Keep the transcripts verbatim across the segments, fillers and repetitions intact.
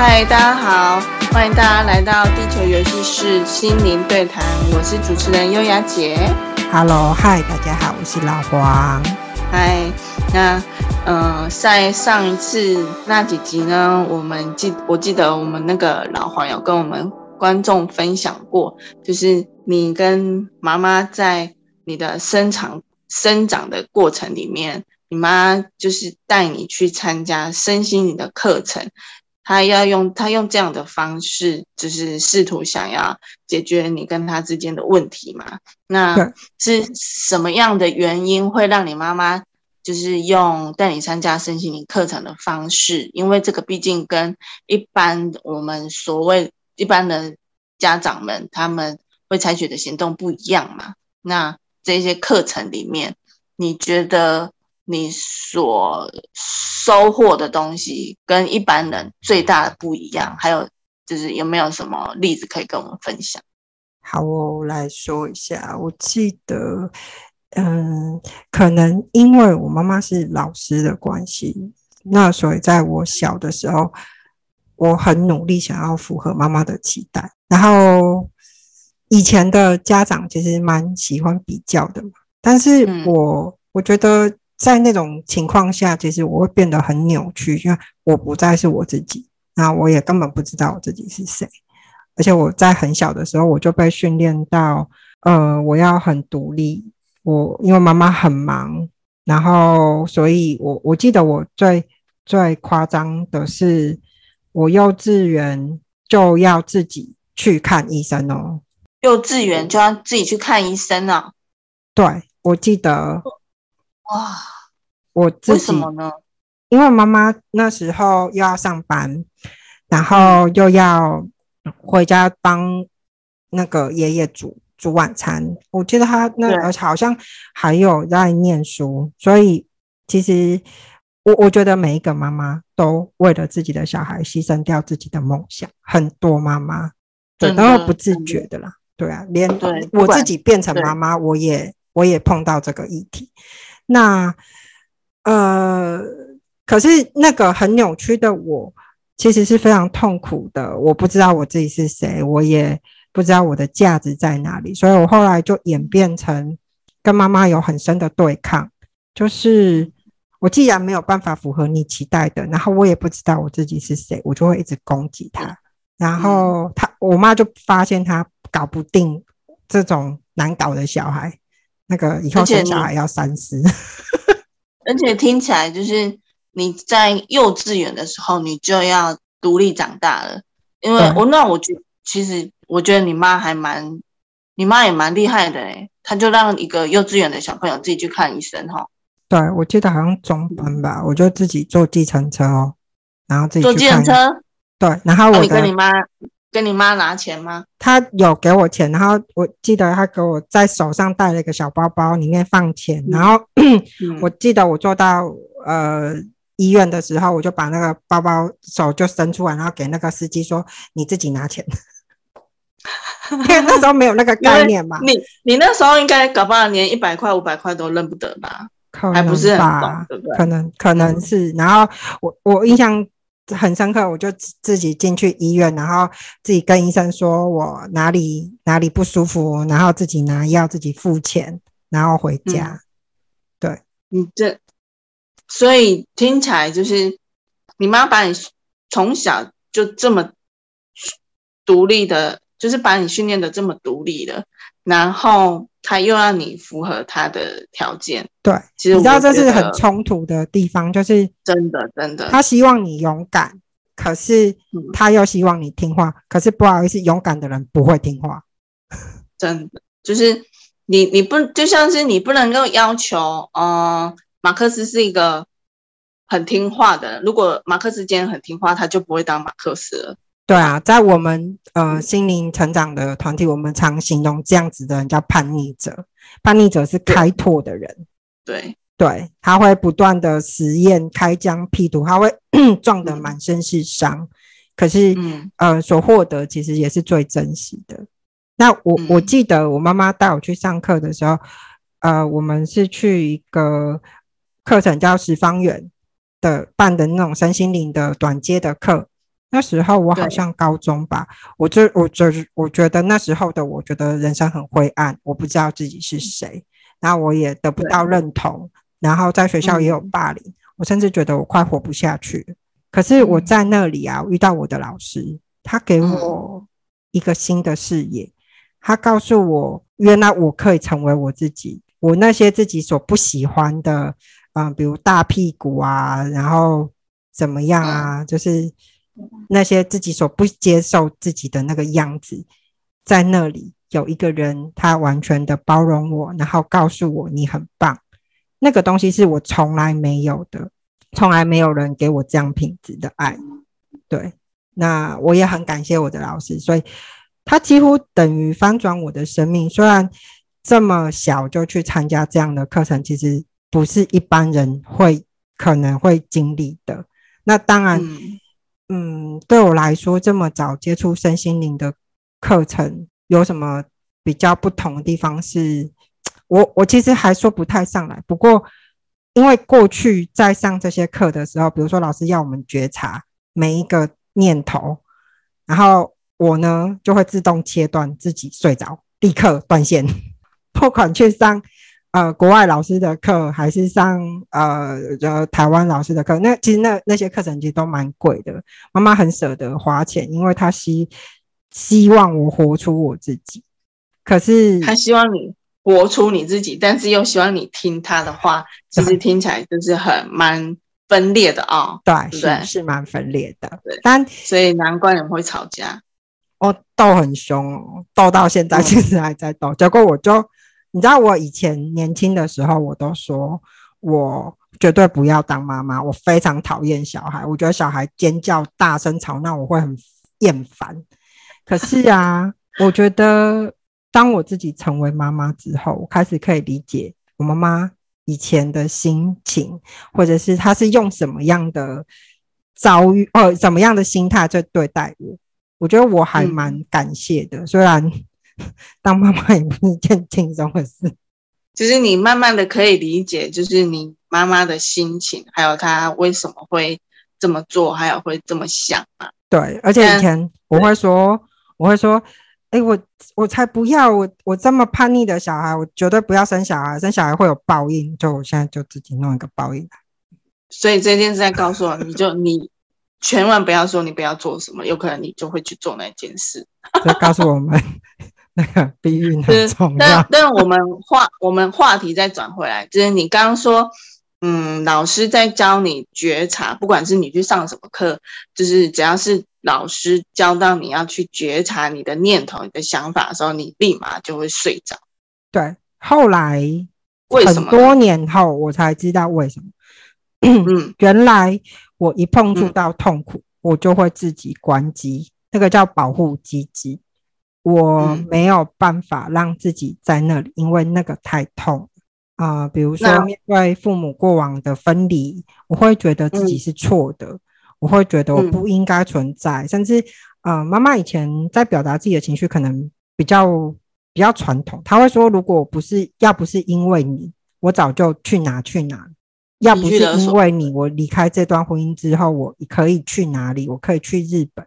嗨，大家好，欢迎大家来到地球游戏室心灵对谈，我是主持人优雅姐。Hello， 嗨，大家好，我是老黄。嗨，那呃，在上一次那几集呢，我们记我记得我们那个老黄有跟我们观众分享过，就是你跟妈妈在你的生长生长的过程里面，你妈就是带你去参加身心灵的课程。他要用他用这样的方式，就是试图想要解决你跟他之间的问题嘛。那是什么样的原因会让你妈妈就是用带你参加身心灵课程的方式？因为这个毕竟跟一般我们所谓一般的家长们他们会采取的行动不一样嘛。那这些课程里面，你觉得你所收获的东西跟一般人最大的不一样，还有就是有没有什么例子可以跟我们分享？好哦，我来说一下。我记得，嗯，可能因为我妈妈是老师的关系，那所以在我小的时候，我很努力想要符合妈妈的期待。然后以前的家长其实蛮喜欢比较的嘛，但是我、嗯、我觉得。在那种情况下，其实我会变得很扭曲，因为我不再是我自己，那我也根本不知道我自己是谁。而且我在很小的时候，我就被训练到，呃，我要很独立。我因为妈妈很忙，然后所以我我记得我最最夸张的是，我幼稚园就要自己去看医生哦。幼稚园就要自己去看医生啊？对，我记得。哇，我自己为什么呢？因为妈妈那时候又要上班，然后又要回家帮那个爷爷煮煮晚餐。我记得他那好像还有在念书，所以其实我我觉得每一个妈妈都为了自己的小孩牺牲掉自己的梦想，很多妈妈对，然后不自觉的啦，对啊，连我自己变成妈妈，我也我也碰到这个议题。那呃，可是那个很扭曲的我其实是非常痛苦的，我不知道我自己是谁，我也不知道我的价值在哪里，所以我后来就演变成跟妈妈有很深的对抗，就是我既然没有办法符合你期待的，然后我也不知道我自己是谁，我就会一直攻击她，然后她我妈就发现她搞不定这种难搞的小孩，那个以后生小孩要三思。而且听起来就是你在幼稚园的时候，你就要独立长大了。因为我那我觉得其实我觉得你妈还蛮，你妈也蛮厉害的欸，她就让一个幼稚园的小朋友自己去看医生齁。对，我记得好像中班吧，我就自己坐计程车哦，然后自己去看。坐计程车？对，然后我的。啊，你跟你妈？跟你妈拿钱吗？她有给我钱，然后我记得她给我在手上带了一个小包包，里面放钱，然后、嗯、我记得我坐到呃医院的时候，我就把那个包包手就伸出来，然后给那个司机说你自己拿钱。因为那时候没有那个概念嘛。你你那时候应该搞不好连一百块五百块都认不得吧？可能吧，还不是很懂，对不对？可能可能是、嗯、然后我我印象很深刻，我就自己进去医院，然后自己跟医生说我哪里哪里不舒服，然后自己拿药，自己付钱，然后回家。嗯、对，你这，所以听起来就是你妈把你从小就这么独立的，就是把你训练的这么独立的，然后她又要你符合她的条件。对，其实你知道这是很冲突的地方，就是真的真的，他希望你勇敢，可是他又希望你听话，嗯、可是不好意思，勇敢的人不会听话。真的，就是你你不就像是你不能够要求，呃，马克思是一个很听话的人，如果马克思今天很听话，他就不会当马克思了。对啊，在我们呃心灵成长的团体，我们常形容这样子的人叫叛逆者，叛逆者是开拓的人。对对，他会不断的实验、开疆辟土，他会撞得满身是伤，嗯、可是、嗯、呃所获得其实也是最珍惜的。那我、嗯、我记得我妈妈带我去上课的时候，呃，我们是去一个课程叫十方园的办的那种身心灵的短阶的课，那时候我好像高中吧，我就我就我觉得那时候的我觉得人生很灰暗，我不知道自己是谁，然后我也得不到认同，然后在学校也有霸凌、嗯、我甚至觉得我快活不下去。可是我在那里啊、嗯、遇到我的老师，他给我一个新的视野、嗯、他告诉我原来我可以成为我自己，我那些自己所不喜欢的、呃、比如大屁股啊，然后怎么样啊、嗯、就是那些自己所不接受自己的那个样子，在那里有一个人他完全的包容我，然后告诉我你很棒，那个东西是我从来没有的，从来没有人给我这样品质的爱。对，那我也很感谢我的老师，所以他几乎等于翻转我的生命。虽然这么小就去参加这样的课程，其实不是一般人会可能会经历的。那当然、嗯嗯，对我来说这么早接触身心灵的课程有什么比较不同的地方是我我其实还说不太上来。不过因为过去在上这些课的时候，比如说老师要我们觉察每一个念头，然后我呢就会自动切断自己睡着，立刻断线不管去上呃国外老师的课还是上呃台湾老师的课，那其实那那些课程其实都蛮贵的，妈妈很舍得花钱，因为她希希望我活出我自己。可是她希望你活出你自己，但是又希望你听她的话，其实听起来就是很蛮分裂的啊、哦、对, 对, 对 是, 是蛮分裂的，对，但所以难怪你们会吵架哦，斗很凶哦，斗到现在其实还在斗、嗯、结果我就你知道我以前年轻的时候我都说我绝对不要当妈妈，我非常讨厌小孩，我觉得小孩尖叫大声吵闹我会很厌烦。可是啊我觉得当我自己成为妈妈之后，我开始可以理解我妈妈以前的心情，或者是她是用什么样的遭遇呃，什么样的心态在对待我，我觉得我还蛮感谢的、嗯、虽然当妈妈也不是一件轻松的事，就是你慢慢的可以理解，就是你妈妈的心情，还有她为什么会这么做，还有会这么想啊。对，而且以前我会说，我会说，哎、欸，我我才不要，我我这么叛逆的小孩，我绝对不要生小孩，生小孩会有报应。就我现在就自己弄一个报应。所以这件事在告诉我，你就你。千万不要说你不要做什么，有可能你就会去做那件事。这告诉我们那个避孕很重要。但, 但我们话我们话题再转回来，就是你刚刚说，嗯，老师在教你觉察，不管是你去上什么课，就是只要是老师教到你要去觉察你的念头、你的想法的时候，你立马就会睡着。对，后来为什么很多年后我才知道为什么。嗯，原来我一碰触到痛苦、嗯、我就会自己关机，那个叫保护机制，我没有办法让自己在那里，因为那个太痛啊、呃。比如说面对父母过往的分离，我会觉得自己是错的、嗯、我会觉得我不应该存在、嗯、甚至、呃、妈妈以前在表达自己的情绪可能比较比较传统，她会说如果不是要不是因为你我早就去哪去哪，要不是因为你我离开这段婚姻之后我可以去哪里，我可以去日本，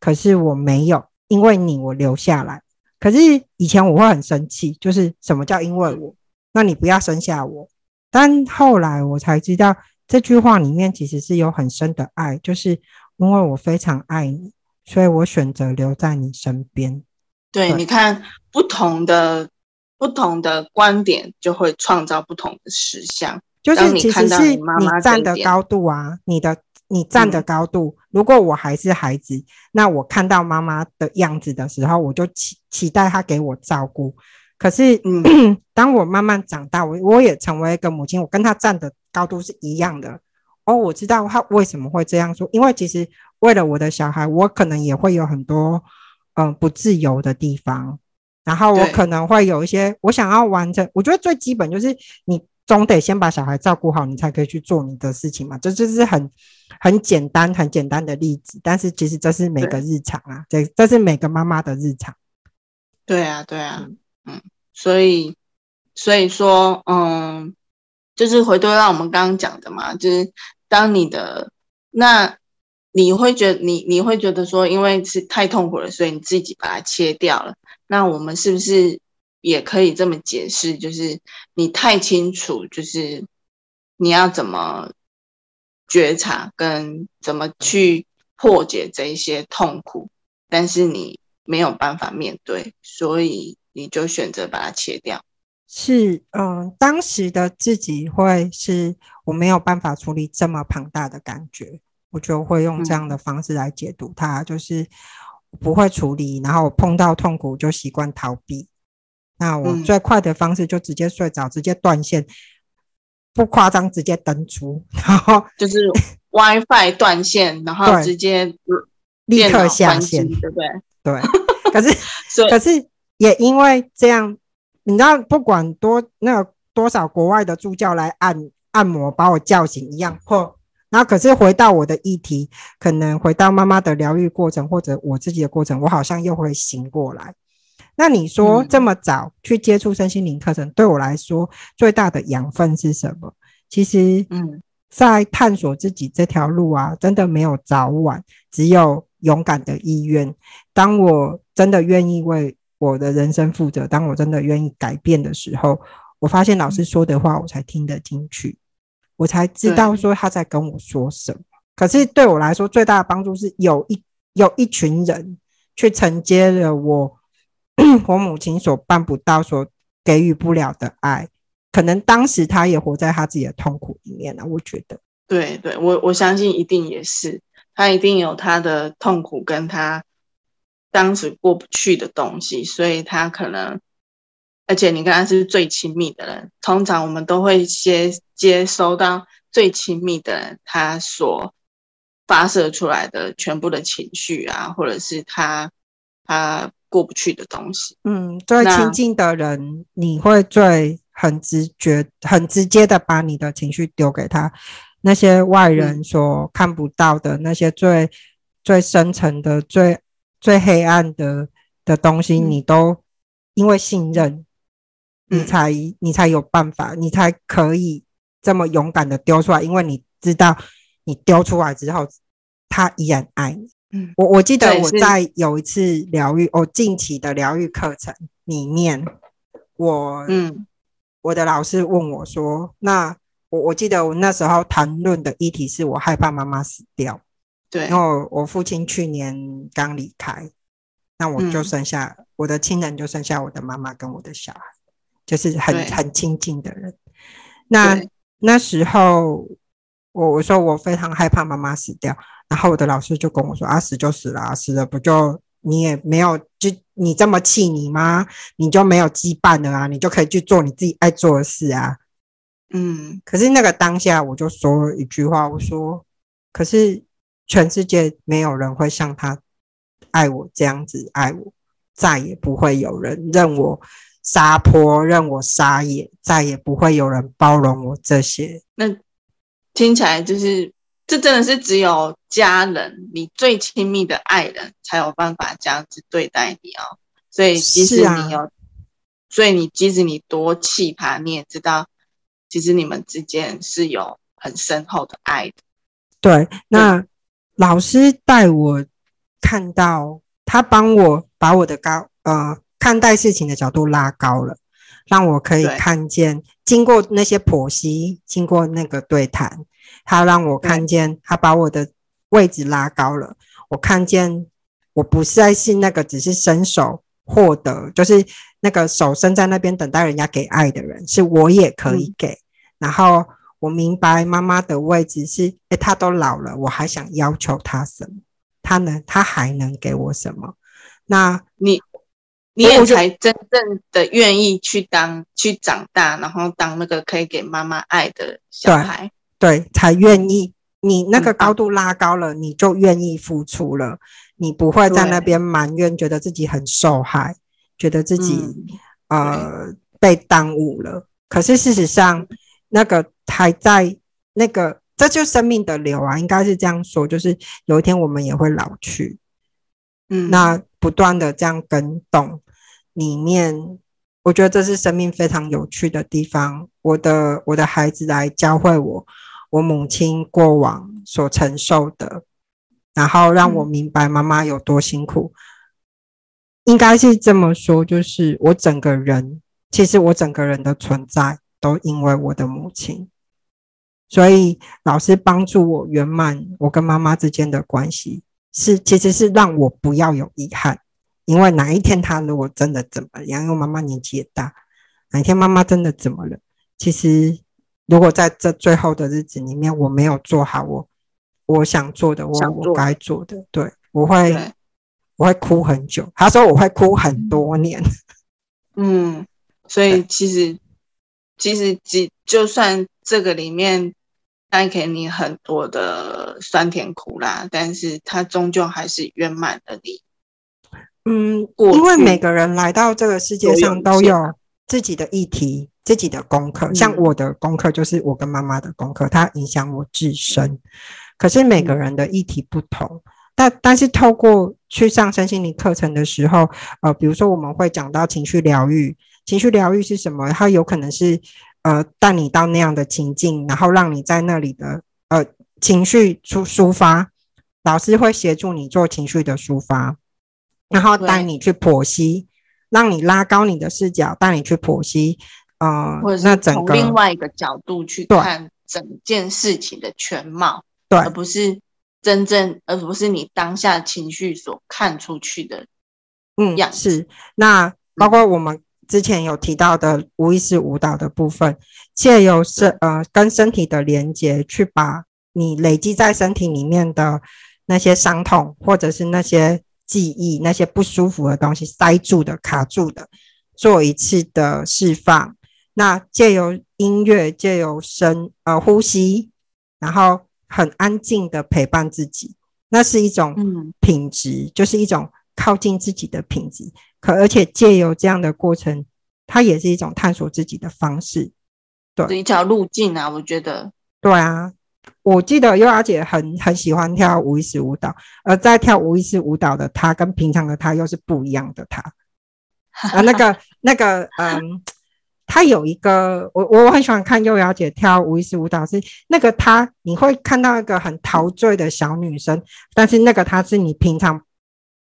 可是我没有，因为你我留下来。可是以前我会很生气，就是什么叫因为我，那你不要生下我。但后来我才知道这句话里面其实是有很深的爱，就是因为我非常爱你，所以我选择留在你身边。 对, 对你看不同的不同的观点就会创造不同的实相，就是其实是你站的高度啊，你的你站的高度、嗯、如果我还是孩子，那我看到妈妈的样子的时候我就期期待她给我照顾。可是、嗯、当我慢慢长大，我我也成为一个母亲，我跟她站的高度是一样的哦，我知道她为什么会这样说，因为其实为了我的小孩我可能也会有很多嗯、呃、不自由的地方，然后我可能会有一些我想要完成，我觉得最基本就是你总得先把小孩照顾好，你才可以去做你的事情嘛。这就是很很简单很简单的例子，但是其实这是每个日常啊，这这是每个妈妈的日常。对啊对啊， 嗯, 嗯，所以所以说嗯，就是回归到我们刚刚讲的嘛，就是当你的那你会觉得你你会觉得说因为是太痛苦了，所以你自己把它切掉了。那我们是不是也可以这么解释，就是你太清楚就是你要怎么觉察跟怎么去破解这一些痛苦，但是你没有办法面对，所以你就选择把它切掉。是，嗯，当时的自己会是我没有办法处理这么庞大的感觉，我就会用这样的方式来解读它，嗯，就是不会处理，然后我碰到痛苦就习惯逃避。那我最快的方式就直接睡着，嗯，直接断线，不夸张，直接登出，然后就是 WiFi 断线，然后直接立刻下线，对不对？对。可是可是也因为这样，你知道，不管多那个多少国外的助教来按按摩把我叫醒一样，或然后可是回到我的议题，可能回到妈妈的疗愈过程或者我自己的过程，我好像又会醒过来。那你说这么早去接触身心灵课程，嗯，对我来说最大的养分是什么？其实在探索自己这条路啊，真的没有早晚，只有勇敢的意愿。当我真的愿意为我的人生负责，当我真的愿意改变的时候，我发现老师说的话我才听得进去，我才知道说他在跟我说什么。可是对我来说最大的帮助是有一有一群人去承接了我我母亲所办不到，所给予不了的爱。可能当时她也活在她自己的痛苦里面了，我觉得。对对，我我相信一定也是，她一定有她的痛苦跟她当时过不去的东西，所以她可能，而且你跟她是最亲密的人，通常我们都会先接收到最亲密的人她所发射出来的全部的情绪啊，或者是她她过不去的东西。嗯，最亲近的人你会最很直觉很直接的把你的情绪丢给他，那些外人所看不到的，嗯，那些最最深层的最最黑暗的的东西，嗯，你都因为信任，嗯，你才你才有办法，你才可以这么勇敢的丢出来，因为你知道你丢出来之后他依然爱你。我我记得我在有一次疗愈，我近期的疗愈课程里面，我嗯，我的老师问我说，那我我记得我那时候谈论的议题是我害怕妈妈死掉，对，因为我父亲去年刚离开，那我就剩下，嗯，我的亲人就剩下我的妈妈跟我的小孩，就是很很亲近的人。那那时候我我说我非常害怕妈妈死掉。然后我的老师就跟我说啊，死就死了，啊，死了不就你也没有，就你这么气你妈，你就没有羁绊了啊，你就可以去做你自己爱做的事啊。嗯，可是那个当下我就说了一句话，我说可是全世界没有人会像他爱我这样子爱我，再也不会有人任我撒泼任我撒野，再也不会有人包容我这些。那听起来就是这真的是只有家人，你最亲密的爱人才有办法这样子对待你哦。所以即使你有，啊，所以你即使你多气他，你也知道，其实你们之间是有很深厚的爱的。对，那对老师带我看到，他帮我把我的高呃看待事情的角度拉高了，让我可以看见，经过那些剖析，经过那个对谈。他让我看见，他把我的位置拉高了，我看见我不再是那个只是伸手获得，就是那个手伸在那边等待人家给爱的人，是我也可以给，嗯，然后我明白妈妈的位置是，欸，她都老了，我还想要求她什么，她能，她还能给我什么。那你你也才真正的愿意去当去长大，然后当那个可以给妈妈爱的小孩，对，才愿意，你那个高度拉高了，你就愿意付出了，你不会在那边埋怨，觉得自己很受害，觉得自己，嗯，呃被耽误了。可是事实上，那个还在那个，这就是生命的流啊，应该是这样说，就是有一天我们也会老去，嗯，那不断的这样跟动里面。我觉得这是生命非常有趣的地方。我的我的孩子来教会我，我母亲过往所承受的，然后让我明白妈妈有多辛苦。应该是这么说，就是我整个人，其实我整个人的存在都因为我的母亲，所以老师帮助我圆满我跟妈妈之间的关系，是其实是让我不要有遗憾，因为哪一天她如果真的怎么样，因为妈妈年纪也大，哪一天妈妈真的怎么了，其实如果在这最后的日子里面我没有做好我我想做的，我我该做的，对，我会我会哭很久，他说我会哭很多年。嗯，所以其实其实就算这个里面带给你很多的酸甜苦辣，但是它终究还是圆满了你。嗯，因为每个人来到这个世界上都有自己的议题，自己的功课，像我的功课就是我跟妈妈的功课，它影响我自身。嗯，可是每个人的议题不同，但但是透过去上身心灵课程的时候，呃，比如说我们会讲到情绪疗愈，情绪疗愈是什么？它有可能是呃带你到那样的情境，然后让你在那里的呃情绪出抒发，老师会协助你做情绪的抒发，然后带你去剖析，让你拉高你的视角，带你去剖析，呃，或者是从另外一个角度去看整件事情的全貌。对，而不是真正，而不是你当下情绪所看出去的样子。嗯，是。那包括我们之前有提到的无意识舞蹈的部分，借由身呃跟身体的连接，去把你累积在身体里面的那些伤痛，或者是那些记忆、那些不舒服的东西塞住的、卡住的，做一次的释放。那借由音乐，借由声呃呼吸，然后很安静的陪伴自己，那是一种品质，嗯，就是一种靠近自己的品质。可而且借由这样的过程，它也是一种探索自己的方式，对，是一条路径啊，我觉得。对啊，我记得悠雅姐很很喜欢跳无意识舞蹈，而在跳无意识舞蹈的她跟平常的她又是不一样的她。啊，那个那个嗯，他有一个，我我很喜欢看悠雅姐跳无意识舞蹈，是那个她，你会看到一个很陶醉的小女生，但是那个她是你平常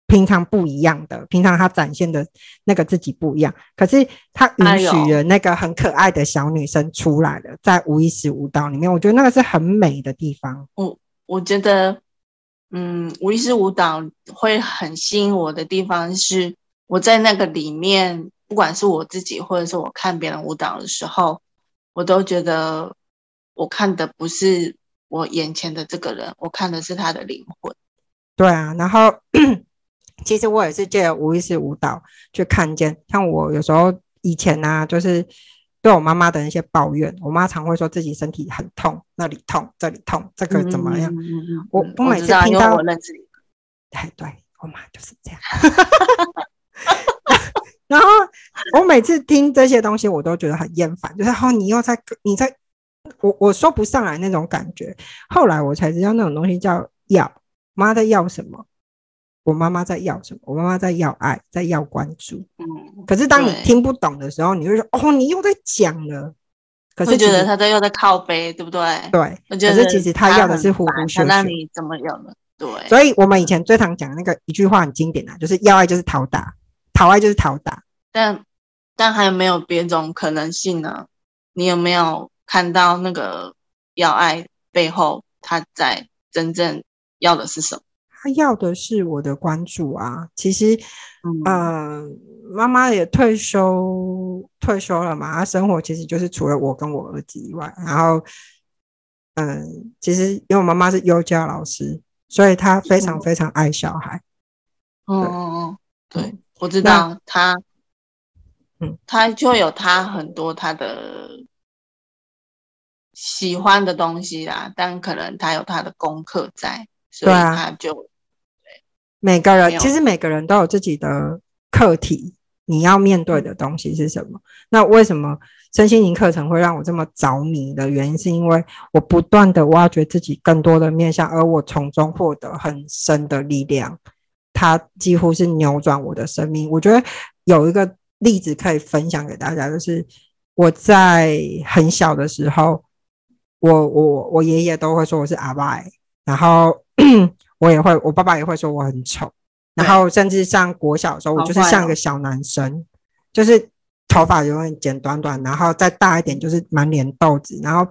平常不一样的，平常她展现的那个自己不一样，可是她允许了那个很可爱的小女生出来了，在无意识舞蹈里面，我觉得那个是很美的地方。我我觉得，嗯，无意识舞蹈会很吸引我的地方是，我在那个里面。不管是我自己或者是我看别人舞蹈的时候，我都觉得我看的不是我眼前的这个人，我看的是他的灵魂。对啊，然后其实我也是借着无意识舞蹈去看见，像我有时候以前啊，就是对我妈妈的那些抱怨，我妈常会说自己身体很痛，那里痛这里痛，这个怎么样，嗯嗯嗯，我, 我每次听到，我认识你，对对，我妈就是这样然后我每次听这些东西我都觉得很厌烦，就是哦，你又在你在我我说不上来那种感觉。后来我才知道那种东西叫要妈在要什么，我妈妈在要什么，我妈妈在要爱，在要关注。嗯，可是当你听不懂的时候，你就说哦，你又在讲了，可是觉得他在又在靠背，对不对？对，可是其实他要的是呼呼秀秀，那你怎么要呢？对，所以我们以前最常讲那个一句话很经典啊，就是要爱就是讨打，讨爱就是讨打，但但还有没有别种可能性呢？你有没有看到那个要爱背后，他在真正要的是什么？他要的是我的关注啊！其实，嗯，呃，妈妈也退休退休了嘛，她生活其实就是除了我跟我儿子以外，然后，嗯，呃，其实因为我妈妈是幼教老师，所以她非常非常爱小孩。哦哦哦，对。嗯，我知道他，嗯，他就有他很多他的喜欢的东西啦，但可能他有他的功课在，所以他就，对啊，每个人其实每个人都有自己的课题，你要面对的东西是什么？那为什么身心灵课程会让我这么着迷的原因，是因为我不断的挖掘自己更多的面向，而我从中获得很深的力量。它几乎是扭转我的生命。我觉得有一个例子可以分享给大家，就是我在很小的时候，我我我爷爷都会说我是阿爸，然后我也会，我爸爸也会说我很丑，然后甚至上国小的时候我就是像个小男生，就是头发永远剪短短，然后再大一点就是满脸痘子，然后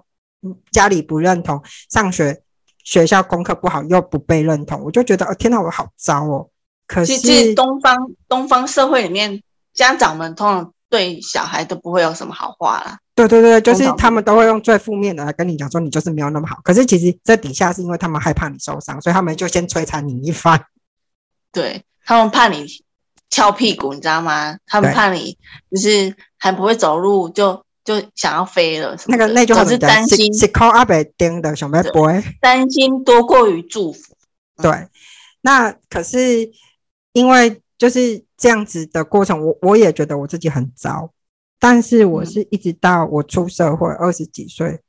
家里不认同，上学学校功课不好又不被认同，我就觉得、哦、天哪我好糟哦。可是其实东方东方社会里面家长们通常对小孩都不会有什么好话啦。对对对，就是他们都会用最负面的来跟你讲说你就是没有那么好，可是其实这底下是因为他们害怕你受伤，所以他们就先摧残你一番。对，他们怕你翘屁股你知道吗，他们怕你就是还不会走路就就想要飞了什么的，那个那就很担心，是靠阿北丁的想要飞，担心多过于祝福。对、嗯、那可是因为就是这样子的过程，我我也觉得我自己很糟，但是我是一直到我出社会二十几岁、嗯、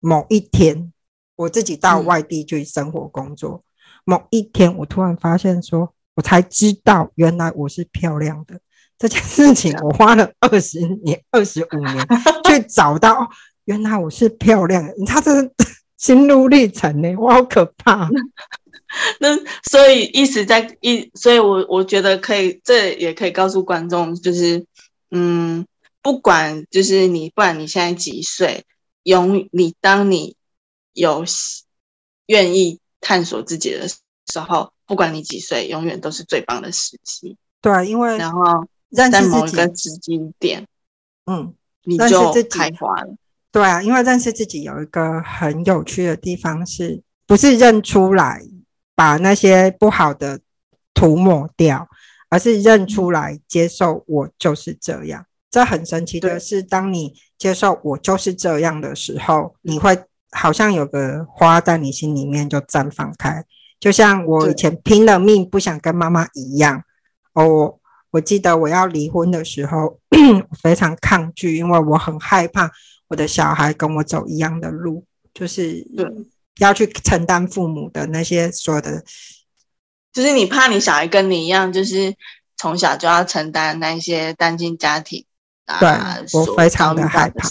某一天我自己到外地去生活工作、嗯、某一天我突然发现说我才知道原来我是漂亮的这件事情，我花了二十年二十五年去找到原来我是漂亮的，他这是心路历程耶，我好可怕。那所以一直在一，所以我我觉得可以，这也可以告诉观众，就是嗯，不管就是你，不管你现在几岁，永你当你有愿意探索自己的时候，不管你几岁，永远都是最棒的时期。对，因为然后在某一个时间点，嗯，你就开花了。对啊，因为认识自己有一个很有趣的地方是，不是认出来。把那些不好的涂抹掉，而是认出来接受我就是这样。这很神奇的是，当你接受我就是这样的时候，你会好像有个花在你心里面就绽放开。就像我以前拼了命不想跟妈妈一样、哦、我记得我要离婚的时候我非常抗拒，因为我很害怕我的小孩跟我走一样的路，就是要去承担父母的那些所有的，就是你怕你小孩跟你一样，就是从小就要承担那些单亲家庭、啊、对我非常的害怕，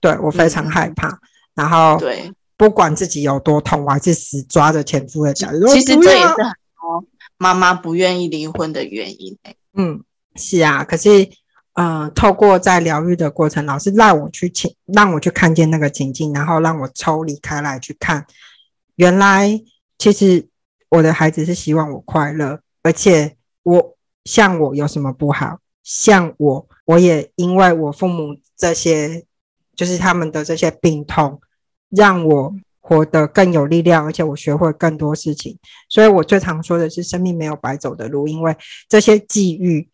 对我非常害怕、嗯、然后对不管自己有多痛，我还是死抓着前夫的脚。其实这也是很多妈妈不愿意离婚的原因、欸、嗯，是啊。可是嗯，透过在疗愈的过程，老师让我去让我去看见那个情境，然后让我抽离开来去看，原来其实我的孩子是希望我快乐，而且我像我有什么不好，像我我也因为我父母这些就是他们的这些病痛让我活得更有力量，而且我学会更多事情。所以我最常说的是生命没有白走的路，因为这些际遇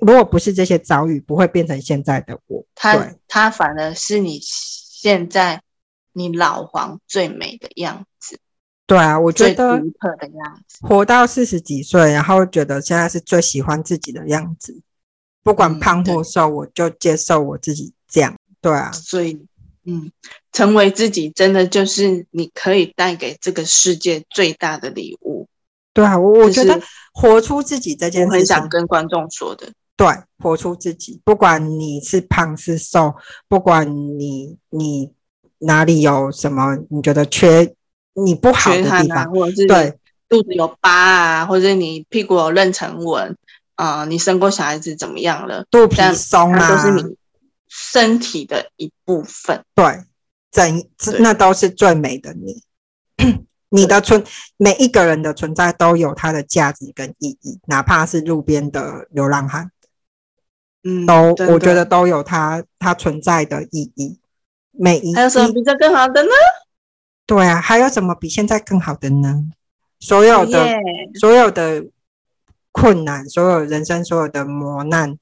如果不是这些遭遇，不会变成现在的我。它它反而是你现在你老黄最美的样子。对啊，我觉得最独特的样子。活到四十几岁，然后觉得现在是最喜欢自己的样子，不管胖或瘦、嗯，我就接受我自己这样。对啊，所以嗯，成为自己真的就是你可以带给这个世界最大的礼物。对啊，我我觉得活出自己这件事情，我很想跟观众说的。对，活出自己，不管你是胖是瘦，不管你你哪里有什么你觉得缺你不好的地方，啊、或者是对肚子有疤啊，或者你屁股有妊娠纹啊、呃，你生过小孩子怎么样了？肚皮松啊，都是你身体的一部分。对，整那都是最美的你。你的存每一个人的存在都有它的价值跟意义，哪怕是路边的流浪汉，嗯，都我觉得都有它它存在的意义。每一还有什么比这更好的呢？对啊，还有什么比现在更好的呢？所有的、oh yeah. 所有的困难，所有人生所有的磨难，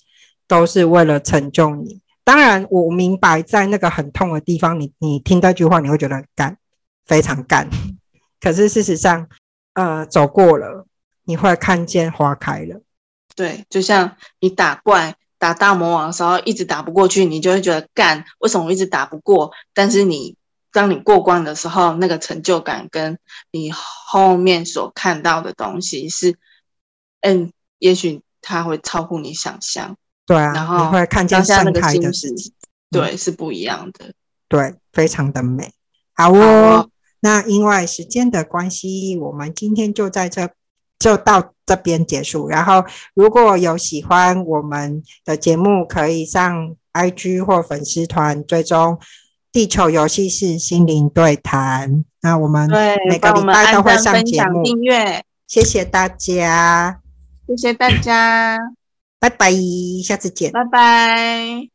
都是为了成就你。当然，我明白在那个很痛的地方，你你听这句话，你会觉得很干，非常干。可是事实上呃，走过了你会看见花开了。对，就像你打怪打大魔王的时候一直打不过去，你就会觉得干为什么我一直打不过，但是你当你过关的时候，那个成就感跟你后面所看到的东西是嗯，也许它会超乎你想象。对啊，然后你会看见盛开的事情、嗯、对，是不一样的。对，非常的美。好哦，好哦，那因为时间的关系，我们今天就在这就到这边结束。然后如果有喜欢我们的节目，可以上 I G 或粉丝团追踪地球游戏室心灵对谈。那我们每个礼拜都会上节目，订阅，谢谢大家，谢谢大家，拜拜，下次见，拜拜。